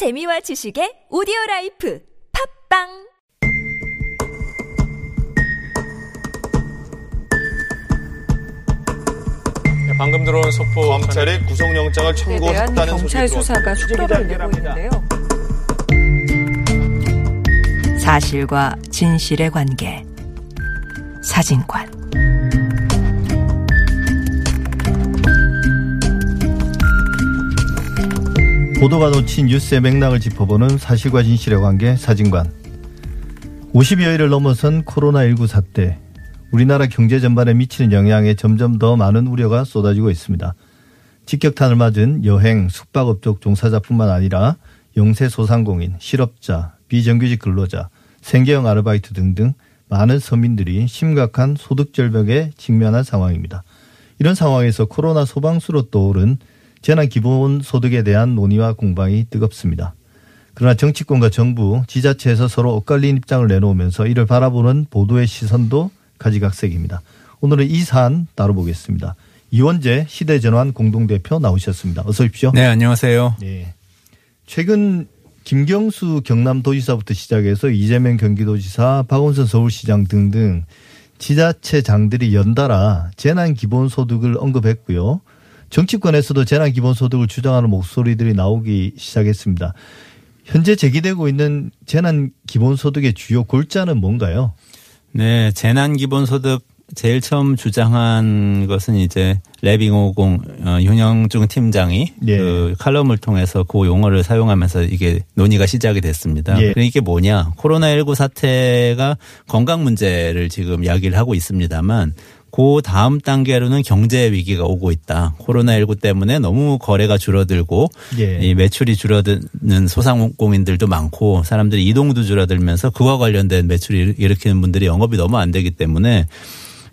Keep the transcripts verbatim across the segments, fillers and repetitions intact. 재미와 지식의 오디오라이프 팝빵. 방금 들어온 속보. 검찰이 구속영장을 청구했다는 소식이 들어왔습니다. 검찰 수사가 속도를 내고 있는데요. 사실과 진실의 관계. 사진관. 보도가 놓친 뉴스의 맥락을 짚어보는 사실과 진실의 관계. 사진관. 오십여일을 넘어선 코로나십구 사태. 우리나라 경제 전반에 미치는 영향에 점점 더 많은 우려가 쏟아지고 있습니다. 직격탄을 맞은 여행, 숙박업종 종사자뿐만 아니라 영세소상공인, 실업자, 비정규직 근로자, 생계형 아르바이트 등등 많은 서민들이 심각한 소득 절벽에 직면한 상황입니다. 이런 상황에서 코로나 소방수로 떠오른 재난기본소득에 대한 논의와 공방이 뜨겁습니다. 그러나 정치권과 정부, 지자체에서 서로 엇갈린 입장을 내놓으면서 이를 바라보는 보도의 시선도 가지각색입니다. 오늘은 이 사안 다뤄보겠습니다. 이원재 시대전환 공동대표 나오셨습니다. 어서 오십시오. 네, 안녕하세요. 네. 최근 김경수 경남도지사부터 시작해서 이재명 경기도지사, 박원순 서울시장 등등 지자체장들이 연달아 재난기본소득을 언급했고요. 정치권에서도 재난기본소득을 주장하는 목소리들이 나오기 시작했습니다. 현재 제기되고 있는 재난기본소득의 주요 골자는 뭔가요? 네, 재난기본소득 제일 처음 주장한 것은 이제 레빙오공 어, 윤영중 팀장이 예. 그 칼럼을 통해서 그 용어를 사용하면서 이게 논의가 시작이 됐습니다. 예. 이게 뭐냐? 코로나십구 사태가 건강 문제를 지금 이야기를 하고 있습니다만 그 다음 단계로는 경제 위기가 오고 있다. 코로나십구 때문에 너무 거래가 줄어들고 예. 이 매출이 줄어드는 소상공인들도 많고 사람들이 이동도 줄어들면서 그와 관련된 매출을 일으키는 분들이 영업이 너무 안 되기 때문에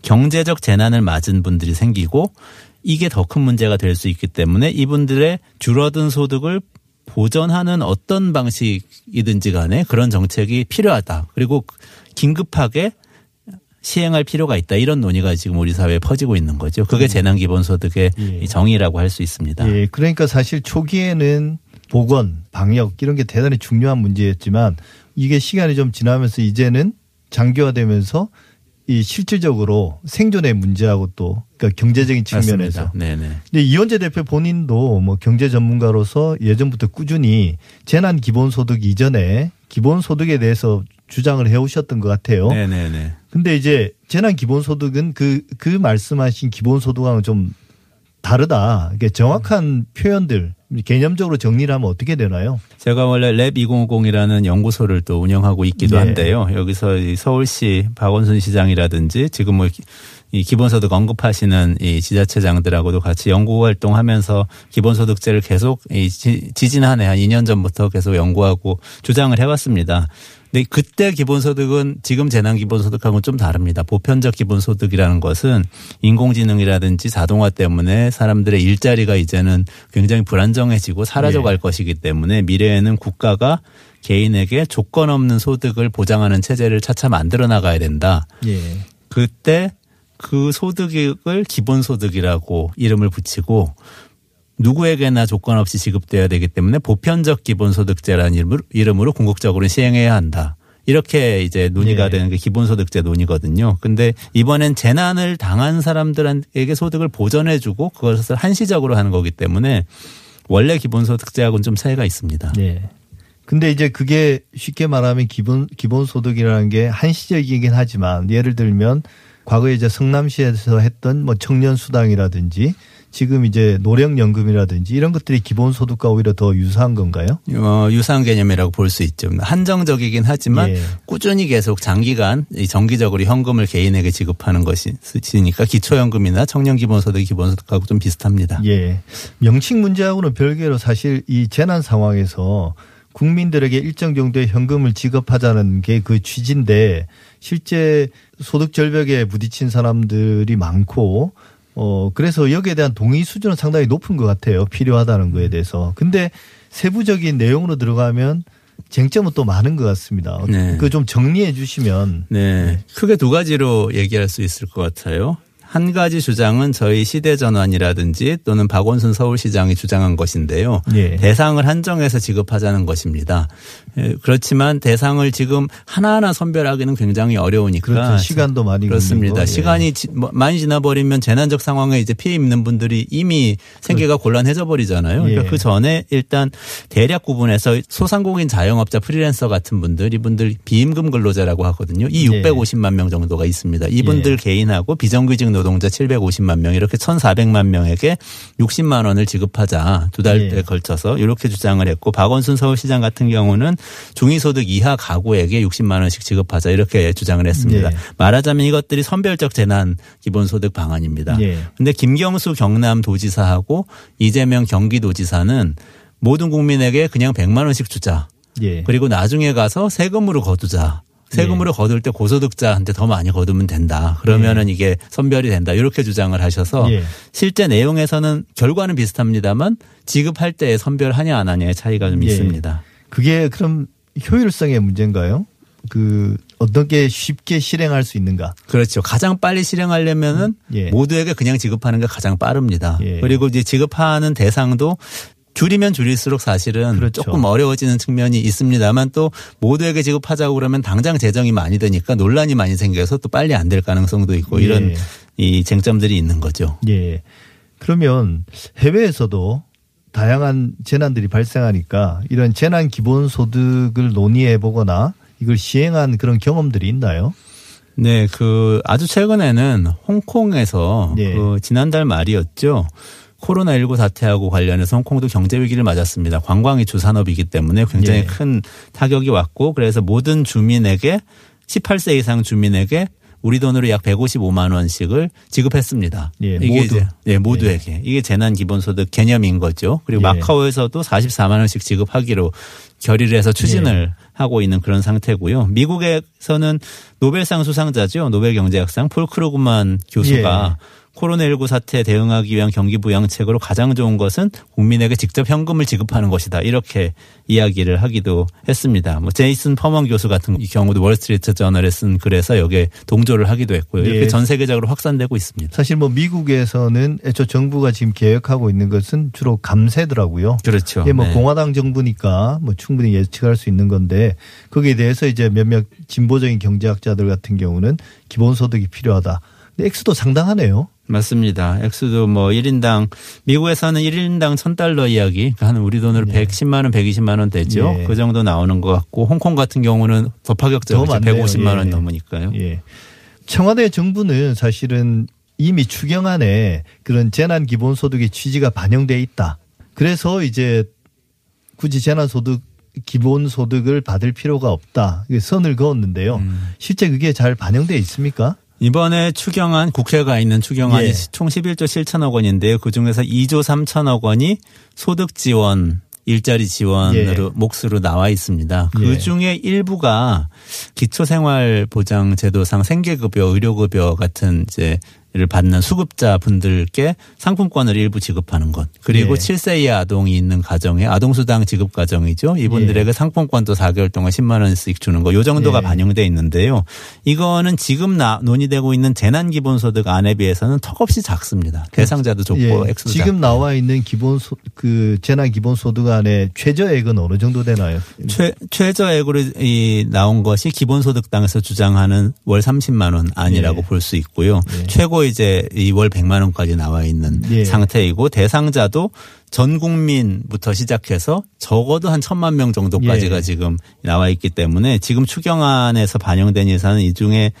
경제적 재난을 맞은 분들이 생기고 이게 더 큰 문제가 될 수 있기 때문에 이분들의 줄어든 소득을 보전하는 어떤 방식이든지 간에 그런 정책이 필요하다. 그리고 긴급하게 시행할 필요가 있다. 이런 논의가 지금 우리 사회에 퍼지고 있는 거죠. 그게 재난기본소득의 예. 정의라고 할 수 있습니다. 예, 그러니까 사실 초기에는 보건, 방역 이런 게 대단히 중요한 문제였지만 이게 시간이 좀 지나면서 이제는 장기화되면서 이 실질적으로 생존의 문제하고 또 그러니까 경제적인 측면에서. 네네. 근데 이원재 대표 본인도 뭐 경제 전문가로서 예전부터 꾸준히 재난기본소득 이전에 기본소득에 대해서 주장을 해오셨던 것 같아요. 네네네. 근데 이제 재난기본소득은 그, 그 말씀하신 기본소득하고는 좀 다르다. 그러니까 정확한 표현들, 개념적으로 정리를 하면 어떻게 되나요? 제가 원래 랩이공오공이라는 연구소를 또 운영하고 있기도 한데요. 네. 여기서 이 서울시 박원순 시장이라든지 지금 뭐 이 기본소득 언급하시는 이 지자체장들하고도 같이 연구활동하면서 기본소득제를 계속 이 지지난해 한 이 년 전부터 계속 연구하고 주장을 해왔습니다. 근데 그때 기본소득은 지금 재난기본소득하고는 좀 다릅니다. 보편적 기본소득이라는 것은 인공지능이라든지 자동화 때문에 사람들의 일자리가 이제는 굉장히 불안정해지고 사라져갈 네. 것이기 때문에 미래에는 국가가 개인에게 조건 없는 소득을 보장하는 체제를 차차 만들어 나가야 된다. 네. 그때 그 소득을 기본소득이라고 이름을 붙이고 누구에게나 조건 없이 지급돼야 되기 때문에 보편적 기본소득제라는 이름으로 궁극적으로 시행해야 한다. 이렇게 이제 논의가 네. 되는 게 기본소득제 논의거든요. 근데 이번엔 재난을 당한 사람들에게 소득을 보전해주고 그것을 한시적으로 하는 거기 때문에 원래 기본소득제하고는 좀 차이가 있습니다. 네. 근데 이제 그게 쉽게 말하면 기본, 기본소득이라는 게 한시적이긴 하지만 예를 들면 과거에 이제 성남시에서 했던 뭐 청년수당이라든지 지금 이제 노령연금이라든지 이런 것들이 기본소득과 오히려 더 유사한 건가요? 어, 유사한 개념이라고 볼 수 있죠. 한정적이긴 하지만 예. 꾸준히 계속 장기간 정기적으로 현금을 개인에게 지급하는 것이니까 기초연금이나 청년기본소득, 기본소득하고 좀 비슷합니다. 예. 명칭 문제하고는 별개로 사실 이 재난 상황에서 국민들에게 일정 정도의 현금을 지급하자는 게 그 취지인데 실제 소득 절벽에 부딪힌 사람들이 많고 어 그래서 여기에 대한 동의 수준은 상당히 높은 것 같아요. 필요하다는 거에 대해서. 근데 세부적인 내용으로 들어가면 쟁점은 또 많은 것 같습니다. 네. 그 좀 정리해 주시면. 네. 크게 두 가지로 얘기할 수 있을 것 같아요. 한 가지 주장은 저희 시대전환이라든지 또는 박원순 서울시장이 주장한 것인데요. 예. 대상을 한정해서 지급하자는 것입니다. 그렇지만 대상을 지금 하나하나 선별하기는 굉장히 어려우니까. 그렇죠. 시간도 많이 그렇습니다. 예. 시간이 많이 지나버리면 재난적 상황에 이제 피해 입는 분들이 이미 생계가 그렇죠. 곤란해져 버리잖아요. 그러니까 예. 그 전에 일단 대략 구분해서 소상공인 자영업자 프리랜서 같은 분들 이분들 비임금 근로자라고 하거든요. 이 육백오십만 예. 명 정도가 있습니다. 이분들 예. 개인하고 비정규직 노동자 칠백오십만 명 이렇게 천사백만 명에게 육십만 원을 지급하자 두 달에 예. 걸쳐서 이렇게 주장을 했고 박원순 서울시장 같은 경우는 중위소득 이하 가구에게 육십만 원씩 지급하자 이렇게 주장을 했습니다. 예. 말하자면 이것들이 선별적 재난 기본소득 방안입니다. 그런데 예. 김경수 경남도지사하고 이재명 경기도지사는 모든 국민에게 그냥 백만 원씩 주자. 예. 그리고 나중에 가서 세금으로 거두자. 세금으로 예. 거둘 때 고소득자한테 더 많이 거두면 된다. 그러면은 예. 이게 선별이 된다. 이렇게 주장을 하셔서 예. 실제 내용에서는 결과는 비슷합니다만 지급할 때의 선별하냐 안 하냐의 차이가 좀 예. 있습니다. 그게 그럼 효율성의 문제인가요? 그 어떻게 쉽게 실행할 수 있는가? 그렇죠. 가장 빨리 실행하려면은 예. 모두에게 그냥 지급하는 게 가장 빠릅니다. 예. 그리고 이제 지급하는 대상도 줄이면 줄일수록 사실은 그렇죠. 조금 어려워지는 측면이 있습니다만 또 모두에게 지급하자고 그러면 당장 재정이 많이 드니까 논란이 많이 생겨서 또 빨리 안 될 가능성도 있고 예. 이런 이 쟁점들이 있는 거죠. 예. 그러면 해외에서도 다양한 재난들이 발생하니까 이런 재난 기본소득을 논의해 보거나 이걸 시행한 그런 경험들이 있나요? 네. 그 아주 최근에는 홍콩에서 예. 그 지난달 말이었죠. 코로나십구 사태하고 관련해서 홍콩도 경제 위기를 맞았습니다. 관광이 주산업이기 때문에 굉장히 예. 큰 타격이 왔고 그래서 모든 주민에게 십팔 세 이상 주민에게 우리 돈으로 약 백오십오만 원씩을 지급했습니다. 예, 이게 모두. 이제, 예, 모두에게. 예. 이게 재난기본소득 개념인 거죠. 그리고 예. 마카오에서도 사십사만 원씩 지급하기로 결의를 해서 추진을 예. 하고 있는 그런 상태고요. 미국에서는 노벨상 수상자죠. 노벨경제학상 폴 크루그만 교수가 예. 코로나십구 사태에 대응하기 위한 경기 부양책으로 가장 좋은 것은 국민에게 직접 현금을 지급하는 것이다. 이렇게 이야기를 하기도 했습니다. 뭐 제이슨 퍼먼 교수 같은 경우도 월스트리트 저널에 쓴 글에서 여기에 동조를 하기도 했고요. 이렇게 예. 전 세계적으로 확산되고 있습니다. 사실 뭐 미국에서는 애초 정부가 지금 계획하고 있는 것은 주로 감세더라고요. 그렇죠. 이게 뭐 네. 공화당 정부니까 뭐 충분히 예측할 수 있는 건데 거기에 대해서 이제 몇몇 진보적인 경제학자들 같은 경우는 기본소득이 필요하다. 근데 액수도 상당하네요. 맞습니다. 액수도 뭐 일 인당 미국에서는 일 인당 천 달러 이야기 한 우리 돈으로 네. 백십만 원, 백이십만 원 되죠. 네. 그 정도 나오는 것 같고 홍콩 같은 경우는 더 파격적이죠. 백오십만 원 예. 넘으니까요. 예. 청와대 정부는 사실은 이미 추경안에 그런 재난 기본소득의 취지가 반영돼 있다. 그래서 이제 굳이 재난소득 기본소득을 받을 필요가 없다. 선을 그었는데요. 음. 실제 그게 잘 반영돼 있습니까? 이번에 추경안 국회가 있는 추경안이 예. 총 십일조 칠천억 원인데요. 그중에서 이조 삼천억 원이 소득 지원, 일자리 지원으로 예. 몫으로 나와 있습니다. 그중에 일부가 기초생활보장제도상 생계급여, 의료급여 같은 이제 를 받는 수급자 분들께 상품권을 일부 지급하는 것. 그리고 예. 칠 세 이하 아동이 있는 가정에 아동수당 지급 가정이죠. 이분들에게 예. 상품권도 사 개월 동안 십만 원씩 주는 거. 요 정도가 예. 반영돼 있는데요. 이거는 지금 나, 논의되고 있는 재난기본소득 안에 비해서는 턱없이 작습니다. 대상자도 좁고 예. 액수도 지금 작고. 나와 있는 기본 소, 그 재난기본소득 안에 최저액은 어느 정도 되나요? 최, 최저액으로 이, 나온 것이 기본소득당에서 주장하는 월 삼십만 원 안이라고 예. 볼 수 있고요. 예. 최고 이제 월 백만 원까지 나와 있는 예. 상태이고 대상자도 전 국민부터 시작해서 적어도 한 천만 명 정도까지가 예. 지금 나와 있기 때문에 지금 추경안에서 반영된 예산은 이 중에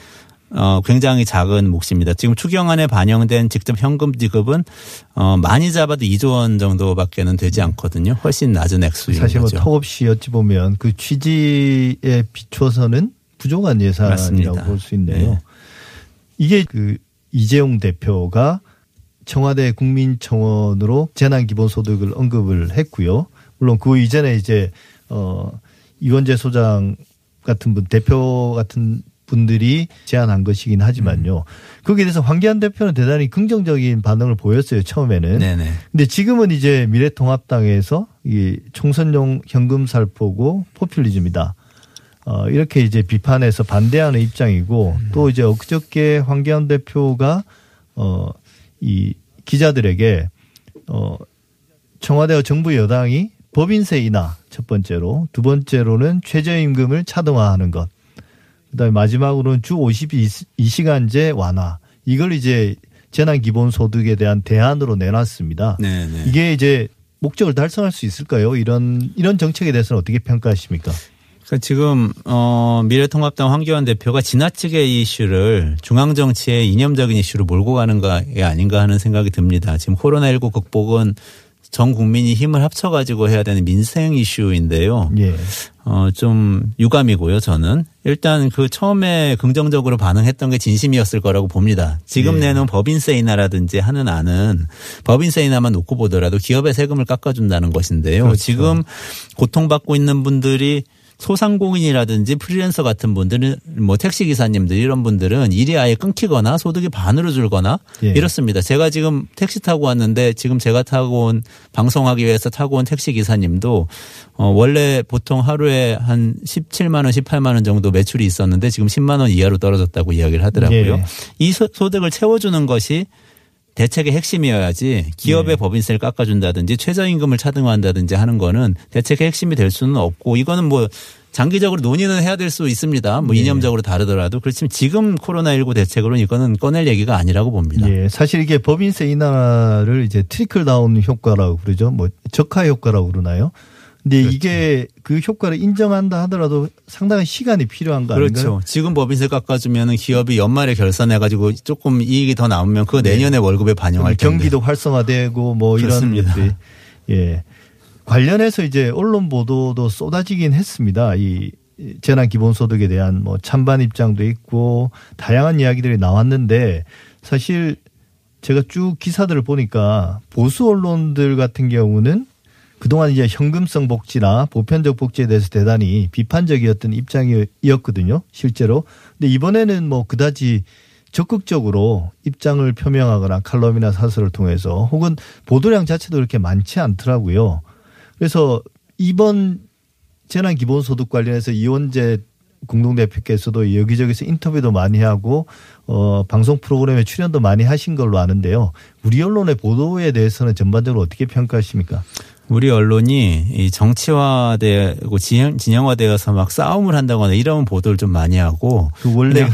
어 굉장히 작은 몫입니다. 지금 추경안에 반영된 직접 현금 지급은 어 많이 잡아도 이조 원 정도밖에는 되지 않거든요. 훨씬 낮은 액수인 사실 거죠. 사실 뭐 턱없이 여쭤 보면 그 취지에 비춰서는 부족한 예산이라고 볼 수 있네요. 네. 이게 그 이재용 대표가 청와대 국민청원으로 재난기본소득을 언급을 했고요. 물론 그 이전에 이제 어 이원재 소장 같은 분 대표 같은 분들이 제안한 것이긴 하지만요. 음. 거기에 대해서 황교안 대표는 대단히 긍정적인 반응을 보였어요. 처음에는. 네네. 근데 지금은 이제 미래통합당에서 이 총선용 현금 살포고 포퓰리즘이다. 어, 이렇게 이제 비판해서 반대하는 입장이고 음. 또 이제 엊그저께 황교안 대표가 어, 이 기자들에게 어, 청와대와 정부 여당이 법인세 인하 첫 번째로, 두 번째로는 최저임금을 차등화하는 것, 그다음에 마지막으로는 주 오십이 시간제 완화, 이걸 이제 재난기본소득에 대한 대안으로 내놨습니다. 네네. 이게 이제 목적을 달성할 수 있을까요? 이런 이런 정책에 대해서는 어떻게 평가하십니까? 그러니까 지금 어, 미래통합당 황교안 대표가 지나치게 이 이슈를 중앙정치의 이념적인 이슈로 몰고 가는 게 아닌가 하는 생각이 듭니다. 지금 코로나십구 극복은 전 국민이 힘을 합쳐가지고 해야 되는 민생 이슈인데요. 예. 어, 좀 유감이고요, 저는. 일단 그 처음에 긍정적으로 반응했던 게 진심이었을 거라고 봅니다. 지금 예. 내놓은 법인세 인하라든지 하는 안은 법인세 인하만 놓고 보더라도 기업의 세금을 깎아준다는 것인데요. 그렇죠. 지금 고통받고 있는 분들이 소상공인이라든지 프리랜서 같은 분들은 뭐 택시기사님들 이런 분들은 일이 아예 끊기거나 소득이 반으로 줄거나 예. 이렇습니다. 제가 지금 택시 타고 왔는데 지금 제가 타고 온 방송하기 위해서 타고 온 택시기사님도 어 원래 보통 하루에 한 십칠만 원 십팔만 원 정도 매출이 있었는데 지금 십만 원 이하로 떨어졌다고 이야기를 하더라고요. 예. 이 소, 소득을 채워주는 것이 대책의 핵심이어야지 기업의 네. 법인세를 깎아준다든지 최저임금을 차등화한다든지 하는 거는 대책의 핵심이 될 수는 없고 이거는 뭐 장기적으로 논의는 해야 될 수 있습니다. 뭐 네. 이념적으로 다르더라도. 그렇지만 지금 코로나십구 대책으로는 이거는 꺼낼 얘기가 아니라고 봅니다. 네. 사실 이게 법인세 인하를 이제 트리클다운 효과라고 그러죠. 뭐 적하 효과라고 그러나요? 근데 그렇죠. 이게 그 효과를 인정한다 하더라도 상당한 시간이 필요한 거 아닌가요? 그렇죠. 지금 법인세 깎아주면 기업이 연말에 결산해가지고 조금 이익이 더 남으면 그거 내년에 네. 월급에 반영할 텐데. 경기도 활성화되고 뭐 그렇습니다. 이런 것들. 예. 관련해서 이제 언론 보도도 쏟아지긴 했습니다. 이 재난기본소득에 대한 뭐 찬반 입장도 있고 다양한 이야기들이 나왔는데 사실 제가 쭉 기사들을 보니까 보수 언론들 같은 경우는 그동안 이제 현금성 복지나 보편적 복지에 대해서 대단히 비판적이었던 입장이었거든요, 실제로. 근데 이번에는 뭐 그다지 적극적으로 입장을 표명하거나 칼럼이나 사설을 통해서 혹은 보도량 자체도 그렇게 많지 않더라고요. 그래서 이번 재난기본소득 관련해서 이원재 공동대표께서도 여기저기서 인터뷰도 많이 하고 어, 방송 프로그램에 출연도 많이 하신 걸로 아는데요. 우리 언론의 보도에 대해서는 전반적으로 어떻게 평가하십니까? 우리 언론이 이 정치화되고 진영, 진영화되어서 막 싸움을 한다거나 이런 보도를 좀 많이 하고. 그 원래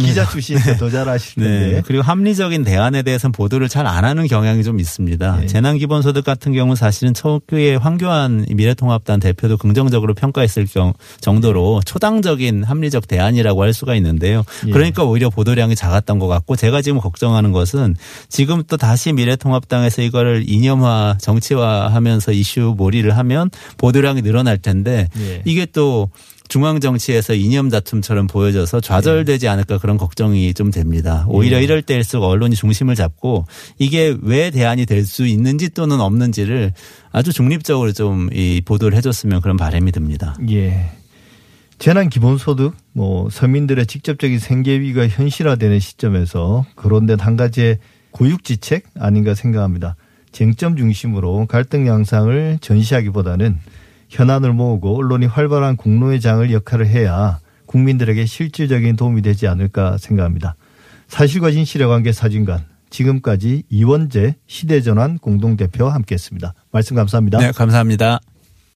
기자 출신에서 더 잘하시는데. 네. 그리고 합리적인 대안에 대해서는 보도를 잘 안 하는 경향이 좀 있습니다. 네. 재난기본소득 같은 경우는 사실은 초기에 황교안 미래통합당 대표도 긍정적으로 평가했을 경, 정도로 초당적인 합리적 대안이라고 할 수가 있는데요. 그러니까 네. 오히려 보도량이 작았던 것 같고 제가 지금 걱정하는 것은 지금 또 다시 미래통합당에서 이거를 이념화 정치화하면서 이슈 몰이를 하면 보도량이 늘어날 텐데 예. 이게 또 중앙정치에서 이념 다툼처럼 보여져서 좌절되지 않을까 그런 걱정이 좀 됩니다. 오히려 예. 이럴 때일수록 언론이 중심을 잡고 이게 왜 대안이 될 수 있는지 또는 없는지를 아주 중립적으로 좀 이 보도를 해줬으면 그런 바람이 듭니다. 예. 재난기본소득 뭐 서민들의 직접적인 생계위기가 현실화되는 시점에서 거론된 한 가지의 고육지책 아닌가 생각합니다. 쟁점 중심으로 갈등 양상을 전시하기보다는 현안을 모으고 언론이 활발한 공론의 장을 역할을 해야 국민들에게 실질적인 도움이 되지 않을까 생각합니다. 사실과 진실의 관계 사진관, 지금까지 이원재 시대전환 공동대표와 함께했습니다. 말씀 감사합니다. 네, 감사합니다.